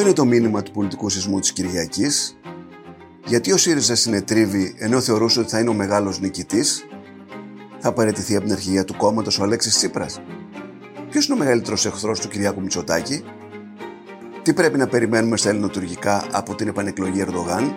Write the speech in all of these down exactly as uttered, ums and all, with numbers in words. Ποιο είναι το μήνυμα του πολιτικού σεισμού της Κυριακής? Γιατί ο ΣΥΡΙΖΑ συνετρίβει ενώ θεωρούσε ότι θα είναι ο μεγάλος νικητής? Θα παραιτηθεί από την αρχηγία του κόμματος ο Αλέξης Τσίπρας? Ποιος είναι ο μεγαλύτερος εχθρός του Κυριάκου Μητσοτάκη? Τι πρέπει να περιμένουμε στα ελληνοτουρκικά από την επανεκλογή Ερδογάν?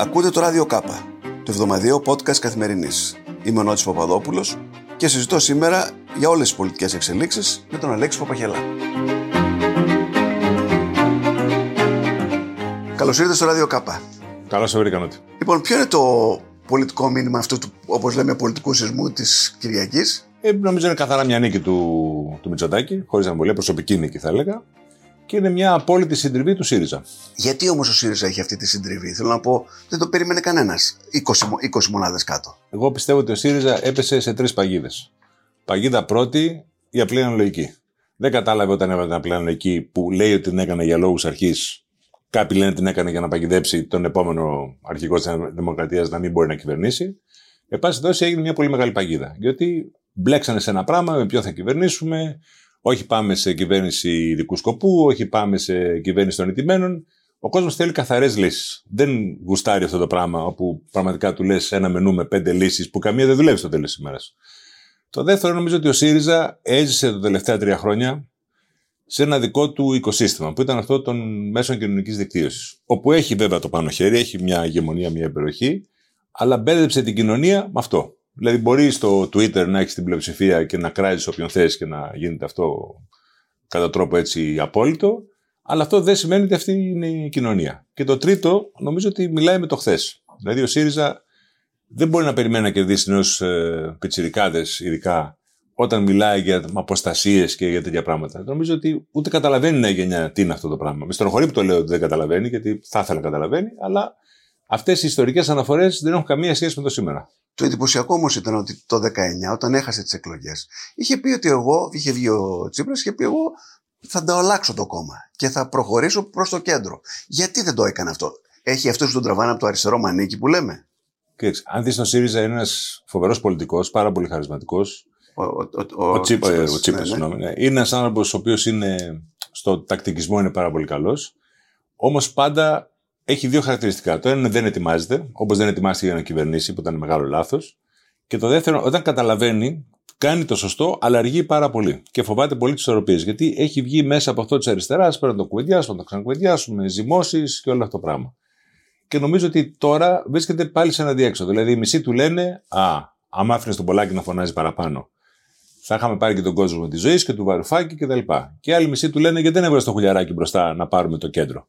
Ακούτε το Ράδιο Κάπα, το εβδομαδιαίο podcast καθημερινής. Είμαι ο Νότης Παπαδόπουλος και συζητώ σήμερα για όλες τις πολιτικές εξελίξεις με τον Αλέξη Παπαχελά. Καλώς ήρθατε στο Ράδιο Κάπα. Καλώς σε βρήκα, Νότη. Λοιπόν, ποιο είναι το πολιτικό μήνυμα αυτού του, όπως λέμε, πολιτικού σεισμού της Κυριακής? Ε, νομίζω είναι καθαρά μια νίκη του, του Μητσοτάκη, χωρίς αμφιβολία, προσωπική νίκη θα έλεγα. Και είναι μια απόλυτη συντριβή του ΣΥΡΙΖΑ. Γιατί όμως ο ΣΥΡΙΖΑ έχει αυτή τη συντριβή? Θέλω να πω, δεν το περίμενε κανένας. είκοσι, είκοσι μονάδες κάτω. Εγώ πιστεύω ότι ο ΣΥΡΙΖΑ έπεσε σε τρεις παγίδες. Παγίδα πρώτη, η απλή αναλογική. Δεν κατάλαβε όταν έβαλε την απλή αναλογική που λέει ότι την έκανε για λόγους αρχής. Κάποιοι λένε την έκανε για να παγιδέψει τον επόμενο αρχηγό της Δημοκρατίας να μην μπορεί να κυβερνήσει. Εν πάση περιπτώσει έγινε μια πολύ μεγάλη παγίδα. Γιατί μπλέξανε σε ένα πράγμα, με ποιο θα κυβερνήσουμε. Όχι πάμε σε κυβέρνηση ειδικού σκοπού, όχι πάμε σε κυβέρνηση των ηττημένων. Ο κόσμος θέλει καθαρές λύσεις. Δεν γουστάρει αυτό το πράγμα, όπου πραγματικά του λες ένα μενού με πέντε λύσεις, που καμία δεν δουλεύει στο τέλος της ημέρας. Το δεύτερο, νομίζω ότι ο ΣΥΡΙΖΑ έζησε τα τελευταία τρία χρόνια σε ένα δικό του οικοσύστημα, που ήταν αυτό των μέσων κοινωνικής δικτύωσης. Όπου έχει βέβαια το πάνω χέρι, έχει μια ηγεμονία, μια περιοχή, αλλά μπέρδεψε την κοινωνία με αυτό. Δηλαδή, μπορεί στο Twitter να έχει την πλειοψηφία και να κράζει όποιον θες και να γίνεται αυτό κατά τρόπο έτσι απόλυτο, αλλά αυτό δεν σημαίνει ότι αυτή είναι η κοινωνία. Και το τρίτο, νομίζω ότι μιλάει με το χθες. Δηλαδή, ο ΣΥΡΙΖΑ δεν μπορεί να περιμένει να κερδίσει νέους ε, πιτσιρικάδες, ειδικά όταν μιλάει για αποστασίες και για τέτοια πράγματα. Νομίζω ότι ούτε καταλαβαίνει νέα γενιά τι είναι αυτό το πράγμα. Με στενοχωρεί που το λέω ότι δεν καταλαβαίνει, γιατί θα ήθελα να καταλαβαίνει, αλλά αυτές οι ιστορικές αναφορές δεν έχουν καμία σχέση με το σήμερα. Το εντυπωσιακό όμως ήταν ότι το δεκαεννιά, όταν έχασε τις εκλογές, είχε πει ότι εγώ, είχε βγει ο Τσίπρας, είχε πει εγώ θα ανταλλάξω το κόμμα και θα προχωρήσω προς το κέντρο. Γιατί δεν το έκανε αυτό? Έχει αυτούς που τον τραβάνε από το αριστερό μανίκι που λέμε. Κοίταξε, αν δεις τον ΣΥΡΙΖΑ είναι ένας φοβερός πολιτικός, πάρα πολύ χαρισματικός. Ο, ο, ο, ο, ο Τσίπρας, ναι, ναι. ναι. Είναι ένας άνθρωπος ο οποίος είναι, στο τακτικισμό είναι πάρα πολύ καλός, όμως πάντα... Έχει δύο χαρακτηριστικά. Το ένα, δεν ετοιμάζεται, όπως δεν ετοιμάστηκε για να κυβερνήσει, που ήταν μεγάλο λάθος. Και το δεύτερο, όταν καταλαβαίνει, κάνει το σωστό, αλλά αργεί πάρα πολύ. Και φοβάται πολύ τις ισορροπίες. Γιατί έχει βγει μέσα από αυτό της αριστεράς, πρέπει να το κουβεντιάσουμε, να το ξανακουβεντιάσουμε, ζυμώσεις και όλο αυτό το πράγμα. Και νομίζω ότι τώρα βρίσκεται πάλι σε ένα διέξοδο. Δηλαδή, οι μισοί του λένε, α, άμα άφηνε τον Πολάκη να φωνάζει παραπάνω, θα είχαμε πάρει και τον κόσμο της ΖΩΗΣ και του Βαρουφάκη κτλ. Και οι άλλοι μισοί του λένε, γιατί δεν έβαλε το Χουλιαράκη μπροστά να πάρουμε το κέντρο.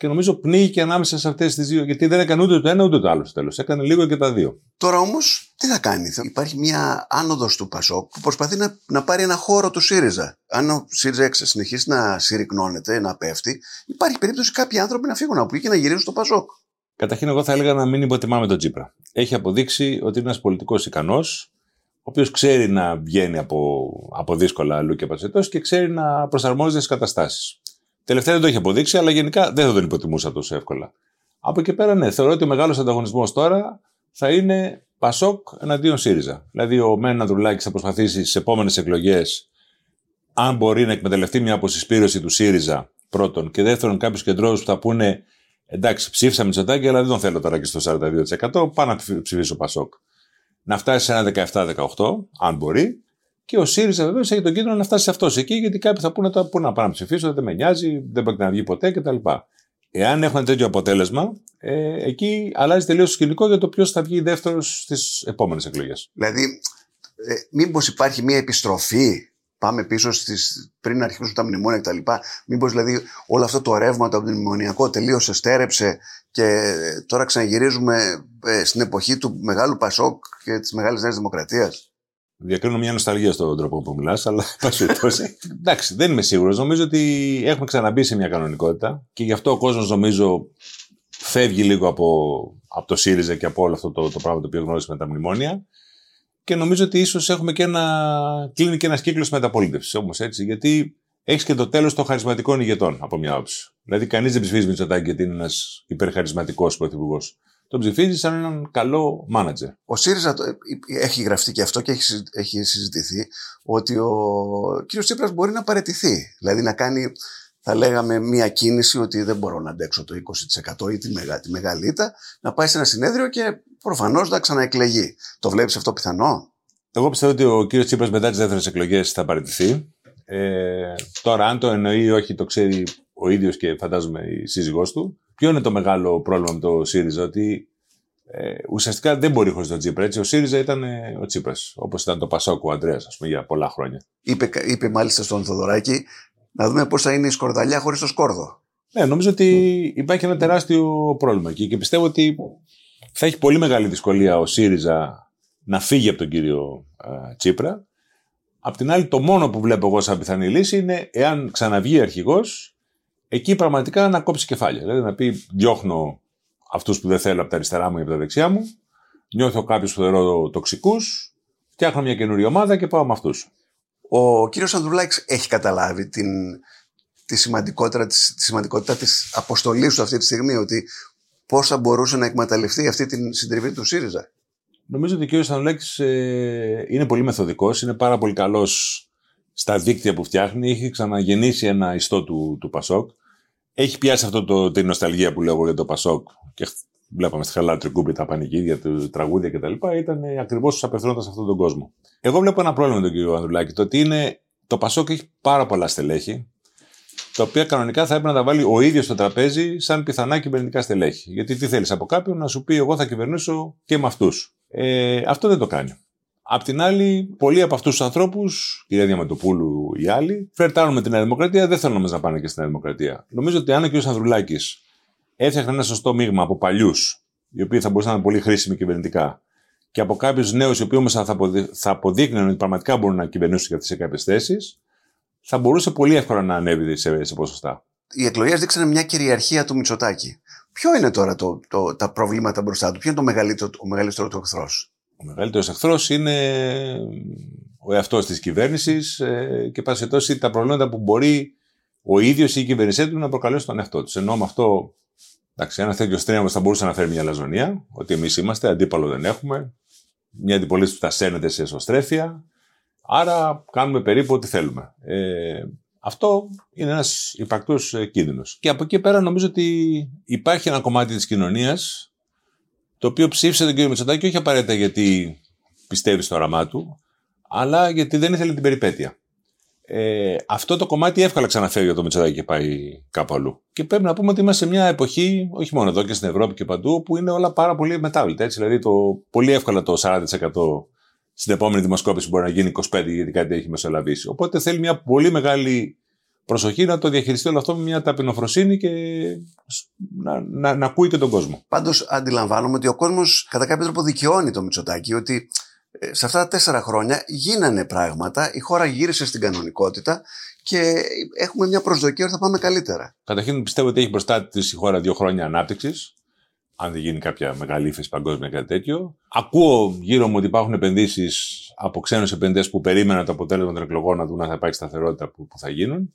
Και νομίζω πνίγηκε ανάμεσα σε αυτές τις δύο, γιατί δεν έκανε ούτε το ένα ούτε το άλλο στο τέλος. Έκανε λίγο και τα δύο. Τώρα όμως, τι θα κάνει? Υπάρχει μια άνοδος του Πασόκ που προσπαθεί να, να πάρει ένα χώρο του ΣΥΡΙΖΑ. Αν ο ΣΥΡΙΖΑ συνεχίσει να συρρυκνώνεται, να πέφτει, υπάρχει περίπτωση κάποιοι άνθρωποι να φύγουν από εκεί και να γυρίσουν στο Πασόκ. Καταρχήν, εγώ θα έλεγα να μην υποτιμάμε τον Τσίπρα. Έχει αποδείξει ότι είναι ένας πολιτικός ικανός, ο οποίος ξέρει να βγαίνει από, από δύσκολα αλλού και πατσετός και ξέρει να προσαρμόζεται στις καταστάσεις. Τελευταία δεν το έχει αποδείξει, αλλά γενικά δεν θα τον υποτιμούσα τόσο εύκολα. Από εκεί πέρα, ναι, θεωρώ ότι ο μεγάλος ανταγωνισμός τώρα θα είναι Πασόκ εναντίον ΣΥΡΙΖΑ. Δηλαδή, ο Μεν Ανδρουλάκης θα προσπαθήσει στις επόμενες εκλογές, αν μπορεί να εκμεταλλευτεί μια αποσυσπήρωση του ΣΥΡΙΖΑ, πρώτον, και δεύτερον, κάποιους κεντρώους που θα πούνε εντάξει, ψήφισα Μητσοτάκη, αλλά δεν τον θέλω τώρα και στο σαράντα δύο τοις εκατό, πάω να ψηφίσω Πασόκ. Να φτάσει σε ένα δεκαεπτά δεκαοκτώ, αν μπορεί. Και ο ΣΥΡΙΖΑ βεβαίως έχει τον κίνδυνο να φτάσει σε αυτός εκεί, γιατί κάποιοι θα πούνε πού να πάω να ψηφίσω, δεν με νοιάζει, δεν πρόκειται να βγει ποτέ κτλ. Εάν έχουν τέτοιο αποτέλεσμα, ε, εκεί αλλάζει τελείως το σκηνικό για το ποιος θα βγει δεύτερος στις επόμενες εκλογές. Δηλαδή, ε, μήπως υπάρχει μια επιστροφή, πάμε πίσω στις, πριν αρχίσουν τα μνημόνια κτλ. Μήπως δηλαδή όλο αυτό το ρεύμα το μνημονιακό τελείωσε, στέρεψε και τώρα ξαναγυρίζουμε ε, στην εποχή του μεγάλου Πασόκ και της μεγάλης Νέας Δημοκρατίας? Διακρίνω μια νοσταλγία στον τρόπο που μιλάς, αλλά εντάξει, δεν είμαι σίγουρος. Νομίζω ότι έχουμε ξαναμπεί σε μια κανονικότητα και γι' αυτό ο κόσμος, νομίζω, φεύγει λίγο από, από το ΣΥΡΙΖΑ και από όλο αυτό το, το πράγμα το οποίο γνώρισε με τα μνημόνια. Και νομίζω ότι ίσως έχουμε και ένα. Κλείνει και ένας κύκλος μεταπολίτευσης όμως έτσι, γιατί έχεις και το τέλος των χαρισματικών ηγετών από μια άποψη. Δηλαδή, κανείς δεν ψηφίζει Μητσοτάκη γιατί είναι ένας υπερχαρισματικός πρωθυπουργός. Το ψηφίζει σαν έναν καλό μάνατζερ. Ο ΣΥΡΙΖΑ έχει γραφτεί και αυτό και έχει, έχει συζητηθεί ότι ο κ. Τσίπρας μπορεί να παραιτηθεί. Δηλαδή, να κάνει, θα λέγαμε, μία κίνηση ότι δεν μπορώ να αντέξω το είκοσι τοις εκατό ή τη, μεγα, τη μεγάλη ήττα, να πάει σε ένα συνέδριο και προφανώς να ξαναεκλεγεί. Το βλέπεις αυτό πιθανό? Εγώ πιστεύω ότι ο κ. Τσίπρας μετά τις δεύτερες εκλογές θα παραιτηθεί. Ε, τώρα, αν το εννοεί ή όχι, το ξέρει ο ίδιος και φαντάζομαι η σύζυγός του. Ποιο είναι το μεγάλο πρόβλημα με το ΣΥΡΙΖΑ? Ότι ε, ουσιαστικά δεν μπορεί χωρίς τον Τσίπρα. Έτσι, ο ΣΥΡΙΖΑ ήταν ε, ο Τσίπρας. Όπως ήταν το Πασόκ ο Ανδρέας, ας πούμε, για πολλά χρόνια. Είπε, είπε μάλιστα στον Θοδωράκη να δούμε πώς θα είναι η σκορδαλιά χωρίς το σκόρδο. Ναι, νομίζω ότι υπάρχει ένα τεράστιο πρόβλημα εκεί και πιστεύω ότι θα έχει πολύ μεγάλη δυσκολία ο ΣΥΡΙΖΑ να φύγει από τον κύριο ε, Τσίπρα. Απ' την άλλη, το μόνο που βλέπω εγώ σαν πιθανή λύση είναι εάν ξαναβγεί αρχηγός. Εκεί πραγματικά να κόψει κεφάλια. Δηλαδή να πει: διώχνω αυτούς που δεν θέλω από τα αριστερά μου ή από τα δεξιά μου, νιώθω κάποιους που θεωρώ τοξικούς, φτιάχνω μια καινούργια ομάδα και πάω με αυτούς. Ο κύριος Ανδρουλάκης έχει καταλάβει την, τη, σημαντικότητα, τη, τη σημαντικότητα της αποστολής του αυτή τη στιγμή, ότι πώς θα μπορούσε να εκμεταλλευτεί αυτή την συντριβή του ΣΥΡΙΖΑ? Νομίζω ότι ο κύριος Ανδρουλάκης ε, είναι πολύ μεθοδικός, είναι πάρα πολύ καλός στα δίκτυα που φτιάχνει, έχει ξαναγεννήσει ένα ιστό του, του Πασόκ. Έχει πιάσει αυτό το, την νοσταλγία που λέω για το Πασόκ και βλέπαμε στη Χαλά Τρικούπη τα πανηγύρια, τα τραγούδια κτλ. Ήταν ακριβώς τους απευθυνόταν σε αυτόν τον κόσμο. Εγώ βλέπω ένα πρόβλημα με τον κύριο Ανδρουλάκη. Το ότι είναι, το Πασόκ έχει πάρα πολλά στελέχη, τα οποία κανονικά θα έπρεπε να τα βάλει ο ίδιος στο τραπέζι σαν πιθανά κυβερνητικά στελέχη. Γιατί τι θέλεις από κάποιον να σου πει: εγώ θα κυβερνήσω και με αυτούς. Ε, αυτό δεν το κάνει. Απ' την άλλη, πολλοί από αυτούς τους ανθρώπους, κυρία Διαμαντοπούλου ή άλλοι, φερτάρουν με την Νέα Δημοκρατία, δεν θέλουν όμως να πάνε και στην Νέα Δημοκρατία. Νομίζω ότι αν ο κ. Ανδρουλάκης έφτιαχνε ένα σωστό μείγμα από παλιούς, οι οποίοι θα μπορούσαν να είναι πολύ χρήσιμοι κυβερνητικά, και από κάποιους νέους, οι οποίοι όμως θα, αποδει- θα αποδείχνουν ότι πραγματικά μπορούν να κυβερνήσουν και αυτές σε κάποιες θέσεις, θα μπορούσε πολύ εύκολα να ανέβει σε, σε ποσοστά. Οι εκλογές δείξανε μια κυριαρχία του Μητσοτάκη. Ποιο είναι τώρα το, το, τα προβλήματα μπροστά του, ποιο είναι το μεγαλύτερο, ο μεγαλύτερο του εχθρός? Ο μεγαλύτερος εχθρός είναι ο εαυτός της κυβέρνησης ε, και πάση περιπτώσει τα προβλήματα που μπορεί ο ίδιος ή η κυβέρνησή του να προκαλέσει τον εαυτό του. Ενώ με αυτό, εντάξει, ένα τέτοιο τρένο θα μπορούσε να φέρει μια λαζονία, ότι εμείς είμαστε, αντίπαλο δεν έχουμε, μια αντιπολίτευση που θα σέρνεται σε εσωστρέφεια, άρα κάνουμε περίπου ό,τι θέλουμε. Ε, αυτό είναι ένας υπαρκτός κίνδυνος. Και από εκεί πέρα νομίζω ότι υπάρχει ένα κομμάτι της κοινωνίας, το οποίο ψήφισε τον κύριο Μητσοτάκη όχι απαραίτητα γιατί πιστεύει στο όραμά του, αλλά γιατί δεν ήθελε την περιπέτεια. Ε, αυτό το κομμάτι εύκολα ξαναφέρει για τον Μητσοτάκη και πάει κάπου αλλού. Και πρέπει να πούμε ότι είμαστε σε μια εποχή, όχι μόνο εδώ και στην Ευρώπη και παντού, που είναι όλα πάρα πολύ μετάβλητα. Έτσι, δηλαδή, το, πολύ εύκολα το σαράντα τοις εκατό στην επόμενη δημοσκόπηση μπορεί να γίνει είκοσι πέντε τοις εκατό γιατί κάτι έχει μεσολαβήσει. Οπότε θέλει μια πολύ μεγάλη προσοχή να το διαχειριστεί όλο αυτό με μια ταπεινοφροσύνη και να, να, να ακούει και τον κόσμο. Πάντως αντιλαμβάνομαι ότι ο κόσμος κατά κάποιο τρόπο δικαιώνει το Μητσοτάκη, ότι σε αυτά τα τέσσερα χρόνια γίνανε πράγματα, η χώρα γύρισε στην κανονικότητα και έχουμε μια προσδοκία ότι θα πάμε καλύτερα. Καταρχήν πιστεύω ότι έχει μπροστά της η χώρα δύο χρόνια ανάπτυξης, αν δεν γίνει κάποια μεγάλη ύφεση παγκόσμια κάτι τέτοιο. Ακούω γύρω μου ότι υπάρχουν επενδύσεις από ξένους επενδυτές που περίμεναν το αποτέλεσμα των εκλογών να δουν αν θα υπάρχει σταθερότητα που, που θα γίνουν.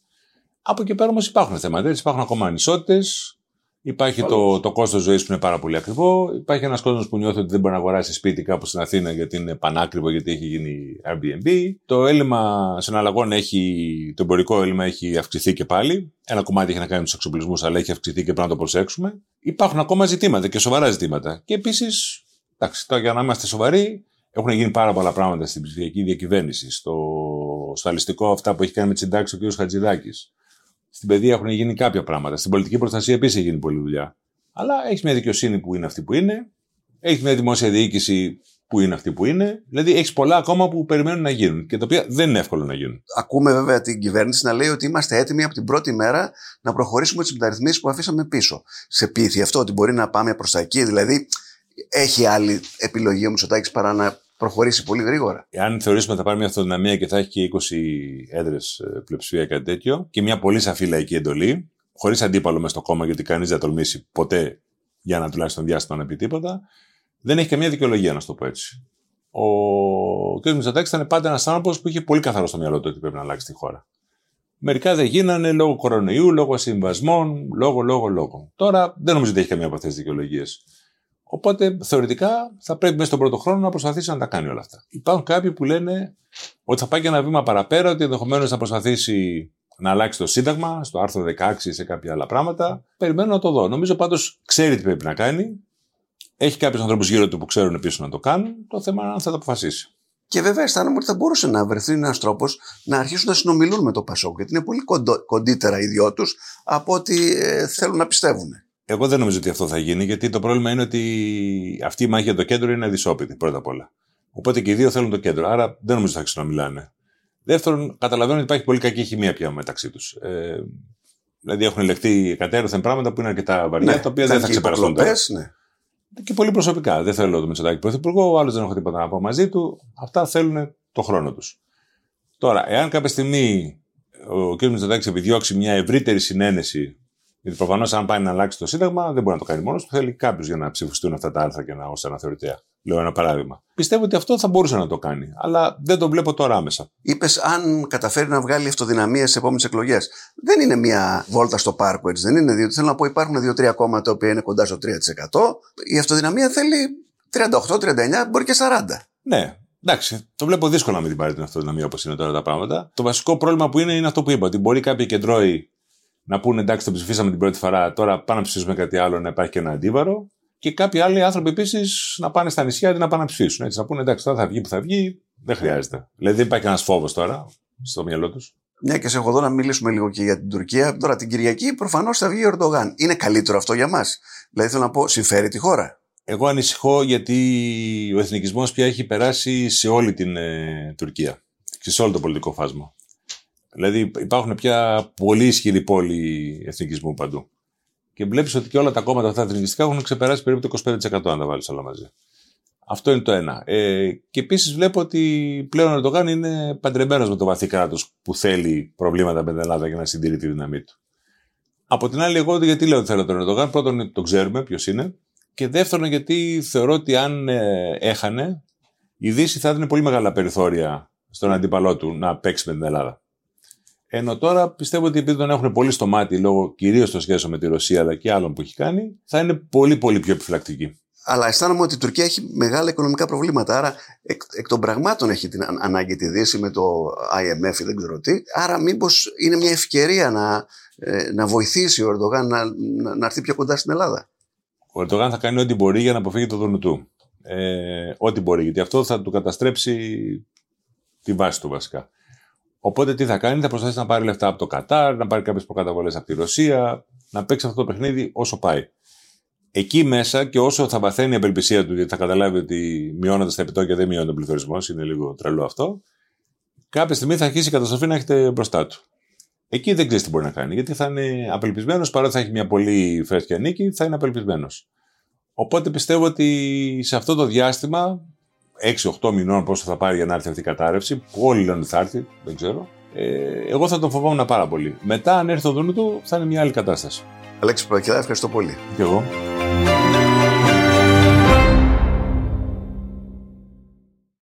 Από εκεί πέρα όμως υπάρχουν θέματα, έτσι, υπάρχουν ακόμα ανισότητες, υπάρχει το, το κόστος ζωής που είναι πάρα πολύ ακριβό, υπάρχει ένας κόσμος που νιώθει ότι δεν μπορεί να αγοράσει σπίτι κάπου στην Αθήνα γιατί είναι πανάκριβο, γιατί έχει γίνει Airbnb. Το έλλειμμα συναλλαγών έχει, το εμπορικό έλλειμμα έχει αυξηθεί και πάλι. Ένα κομμάτι έχει να κάνει με τους εξοπλισμούς, αλλά έχει αυξηθεί και πρέπει να το προσέξουμε. Υπάρχουν ακόμα ζητήματα και σοβαρά ζητήματα. Και επίσης, εντάξει, τώρα για να είμαστε σοβαροί, έχουν γίνει πάρα πολλά πράγματα στην ψηφιακή διακυβέρνηση, στο, στο αλιστικό, αυτά που έχει κάνει με τις συντάξεις ο κ. Χατζηδάκης. Στην παιδεία έχουν γίνει κάποια πράγματα. Στην πολιτική προστασία επίσης έχει γίνει πολλή δουλειά. Αλλά έχει μια δικαιοσύνη που είναι αυτή που είναι. Έχει μια δημόσια διοίκηση που είναι αυτή που είναι. Δηλαδή έχει πολλά ακόμα που περιμένουν να γίνουν και τα οποία δεν είναι εύκολο να γίνουν. Ακούμε βέβαια την κυβέρνηση να λέει ότι είμαστε έτοιμοι από την πρώτη μέρα να προχωρήσουμε τις μεταρρυθμίσεις που αφήσαμε πίσω. Σε πείθει αυτό ότι μπορεί να πάμε προς τα εκεί? Δηλαδή έχει άλλη επιλογή ο Μητσοτάκης παρά να προχωρήσει πολύ γρήγορα? Εάν θεωρήσουμε ότι θα πάρει μια αυτοδυναμία και θα έχει και είκοσι έδρες πλειοψηφία, κάτι τέτοιο, και μια πολύ σαφή λαϊκή εντολή, χωρίς αντίπαλο μες στο κόμμα, γιατί κανείς δεν θα τολμήσει ποτέ για να τουλάχιστον διάστημα να πει τίποτα, δεν έχει καμία δικαιολογία, να σου το πω έτσι. Ο, ο κ. Μητσοτάκης ήταν πάντα ένας άνθρωπος που είχε πολύ καθαρό στο μυαλό του ότι πρέπει να αλλάξει τη χώρα. Μερικά δεν γίνανε λόγω κορονοϊού, λόγω συμβασμών, λόγω, λόγω, λόγω. Τώρα δεν νομίζω ότι έχει καμία από αυτές τις δικαιολογίες. Οπότε θεωρητικά θα πρέπει μέσα στον πρώτο χρόνο να προσπαθήσει να τα κάνει όλα αυτά. Υπάρχουν κάποιοι που λένε ότι θα πάει και ένα βήμα παραπέρα, ότι ενδεχομένως θα προσπαθήσει να αλλάξει το Σύνταγμα, στο άρθρο δεκαέξι ή σε κάποια άλλα πράγματα. Περιμένω να το δω. Νομίζω πάντως ξέρει τι πρέπει να κάνει. Έχει κάποιους ανθρώπους γύρω του που ξέρουν επίσης να το κάνουν. Το θέμα είναι αν θα το αποφασίσει. Και βέβαια αισθάνομαι ότι θα μπορούσε να βρεθεί ένας τρόπος να αρχίσουν να συνομιλούν με το Πασόκ, γιατί είναι πολύ κοντο, κοντύτερα οι δυο τους από ό,τι ε, θέλουν να πιστεύουν. Εγώ δεν νομίζω ότι αυτό θα γίνει, γιατί το πρόβλημα είναι ότι αυτή η μάχη για το κέντρο είναι αδυσόπιτη πρώτα απ' όλα. Οπότε και οι δύο θέλουν το κέντρο, άρα δεν νομίζω ότι θα ξαναμιλάνε. Δεύτερον, καταλαβαίνω ότι υπάρχει πολύ κακή χημεία πια μεταξύ τους. Ε, δηλαδή έχουν ελεχθεί κατέρωθεν πράγματα που είναι αρκετά βαριά, ναι, τα οποία δεν θα ξεπεραστούν. Και πολύ προσωπικά. Δεν θέλω το Μητσοτάκη πρωθυπουργό, ο άλλος δεν έχω τίποτα να πω μαζί του. Αυτά θέλουν το χρόνο τους. Τώρα, εάν κάποια στιγμή ο κ. Μητσοτάκης επιδιώξει μια ευρύτερη συνένεση, γιατί προφανώς αν πάει να αλλάξει το Σύνταγμα, δεν μπορεί να το κάνει μόνος του. Θέλει κάποιους για να ψηφιστούν αυτά τα άρθρα και να ως αναθεωρητέα. Λέω ένα παράδειγμα. Πιστεύω ότι αυτό θα μπορούσε να το κάνει, αλλά δεν τον βλέπω τώρα άμεσα. Είπες, αν καταφέρει να βγάλει αυτοδυναμία στις επόμενες εκλογές. Δεν είναι μια βόλτα στο πάρκο, έτσι δεν είναι. Διότι θέλω να πω, υπάρχουν δύο-τρία κόμματα τα οποία είναι κοντά στο τρία τοις εκατό. Η αυτοδυναμία θέλει τριάντα οκτώ τριάντα εννιά, μπορεί και σαράντα. Ναι, εντάξει. Το βλέπω δύσκολο να μην την πάρει την αυτοδυναμία όπως είναι τώρα τα πράγματα. Το βασικό πρόβλημα που είναι είναι αυτό που είπα, ότι μπορεί κάποιοι κεντρώοι να πούνε εντάξει, το ψηφίσαμε την πρώτη φορά, τώρα πάμε να ψηφίσουμε κάτι άλλο, να υπάρχει και ένα αντίβαρο. Και κάποιοι άλλοι άνθρωποι επίσης να πάνε στα νησιά αντί να πάνε να ψήσουν. Έτσι, να πούνε εντάξει, τώρα θα βγει που θα βγει, δεν χρειάζεται. Δηλαδή δεν υπάρχει ένας φόβος τώρα στο μυαλό τους. Μια και σε έχω εδώ να μιλήσουμε λίγο και για την Τουρκία. Τώρα την Κυριακή προφανώς θα βγει ο Ερδογάν. Είναι καλύτερο αυτό για μας? Δηλαδή θέλω να πω, συμφέρει τη χώρα? Εγώ ανησυχώ γιατί ο εθνικισμός πια έχει περάσει σε όλη την ε, Τουρκία. Και σε όλο το πολιτικό φάσμα. Δηλαδή υπάρχουν πια πολύ ισχυροί πόλοι εθνικισμού παντού. Και βλέπεις ότι και όλα τα κόμματα αυτά εθνικιστικά έχουν ξεπεράσει περίπου το είκοσι πέντε τοις εκατό αν τα βάλεις όλα μαζί. Αυτό είναι το ένα. Ε, και επίσης βλέπω ότι πλέον ο Ερντογάν είναι παντρεμένος με το βαθύ κράτος που θέλει προβλήματα με την Ελλάδα για να συντηρεί τη δύναμή του. Από την άλλη, εγώ γιατί λέω ότι θέλω τον Ερντογάν? Πρώτον, τον ξέρουμε ποιος είναι. Και δεύτερον, γιατί θεωρώ ότι αν ε, έχανε, η Δύση θα έδινε πολύ μεγάλα περιθώρια στον αντίπαλό του να παίξει με την Ελλάδα. Ενώ τώρα πιστεύω ότι επειδή τον έχουν πολύ στο μάτι λόγω κυρίως των σχέσεων με τη Ρωσία αλλά και άλλων που έχει κάνει, θα είναι πολύ πολύ πιο επιφυλακτική. Αλλά αισθάνομαι ότι η Τουρκία έχει μεγάλα οικονομικά προβλήματα. Άρα εκ, εκ των πραγμάτων έχει την ανάγκη τη Δύση με το άι εμ εφ ή δεν ξέρω τι. Άρα μήπως είναι μια ευκαιρία να, ε, να βοηθήσει ο Ερντογάν να, να, να έρθει πιο κοντά στην Ελλάδα. Ο Ερντογάν θα κάνει ό,τι μπορεί για να αποφύγει το δουνού του. Ε, ό,τι μπορεί, γιατί αυτό θα του καταστρέψει τη βάση του βασικά. Οπότε τι θα κάνει, θα προσπαθήσει να πάρει λεφτά από το Κατάρ, να πάρει κάποιες προκαταβολές από τη Ρωσία, να παίξει αυτό το παιχνίδι όσο πάει. Εκεί μέσα και όσο θα βαθαίνει η απελπισία του, γιατί θα καταλάβει ότι μειώνοντας τα επιτόκια δεν μειώνει τον πληθωρισμό, είναι λίγο τρελό αυτό, κάποια στιγμή θα αρχίσει η καταστροφή να έχετε μπροστά του. Εκεί δεν ξέρει τι μπορεί να κάνει, γιατί θα είναι απελπισμένος, παρότι θα έχει μια πολύ φρέσκια νίκη, θα είναι απελπισμένος. Οπότε πιστεύω ότι σε αυτό το διάστημα, έξι οκτώ μηνών πόσο θα πάρει για να έρθει αυτή η κατάρρευση, που όλοι λένε ότι θα έρθει, δεν ξέρω. Ε, εγώ θα τον φοβόμουν πάρα πολύ. Μετά, αν έρθει το δούνο του, θα είναι μια άλλη κατάσταση. Αλέξη Παπαχελά, ευχαριστώ πολύ. Και εγώ.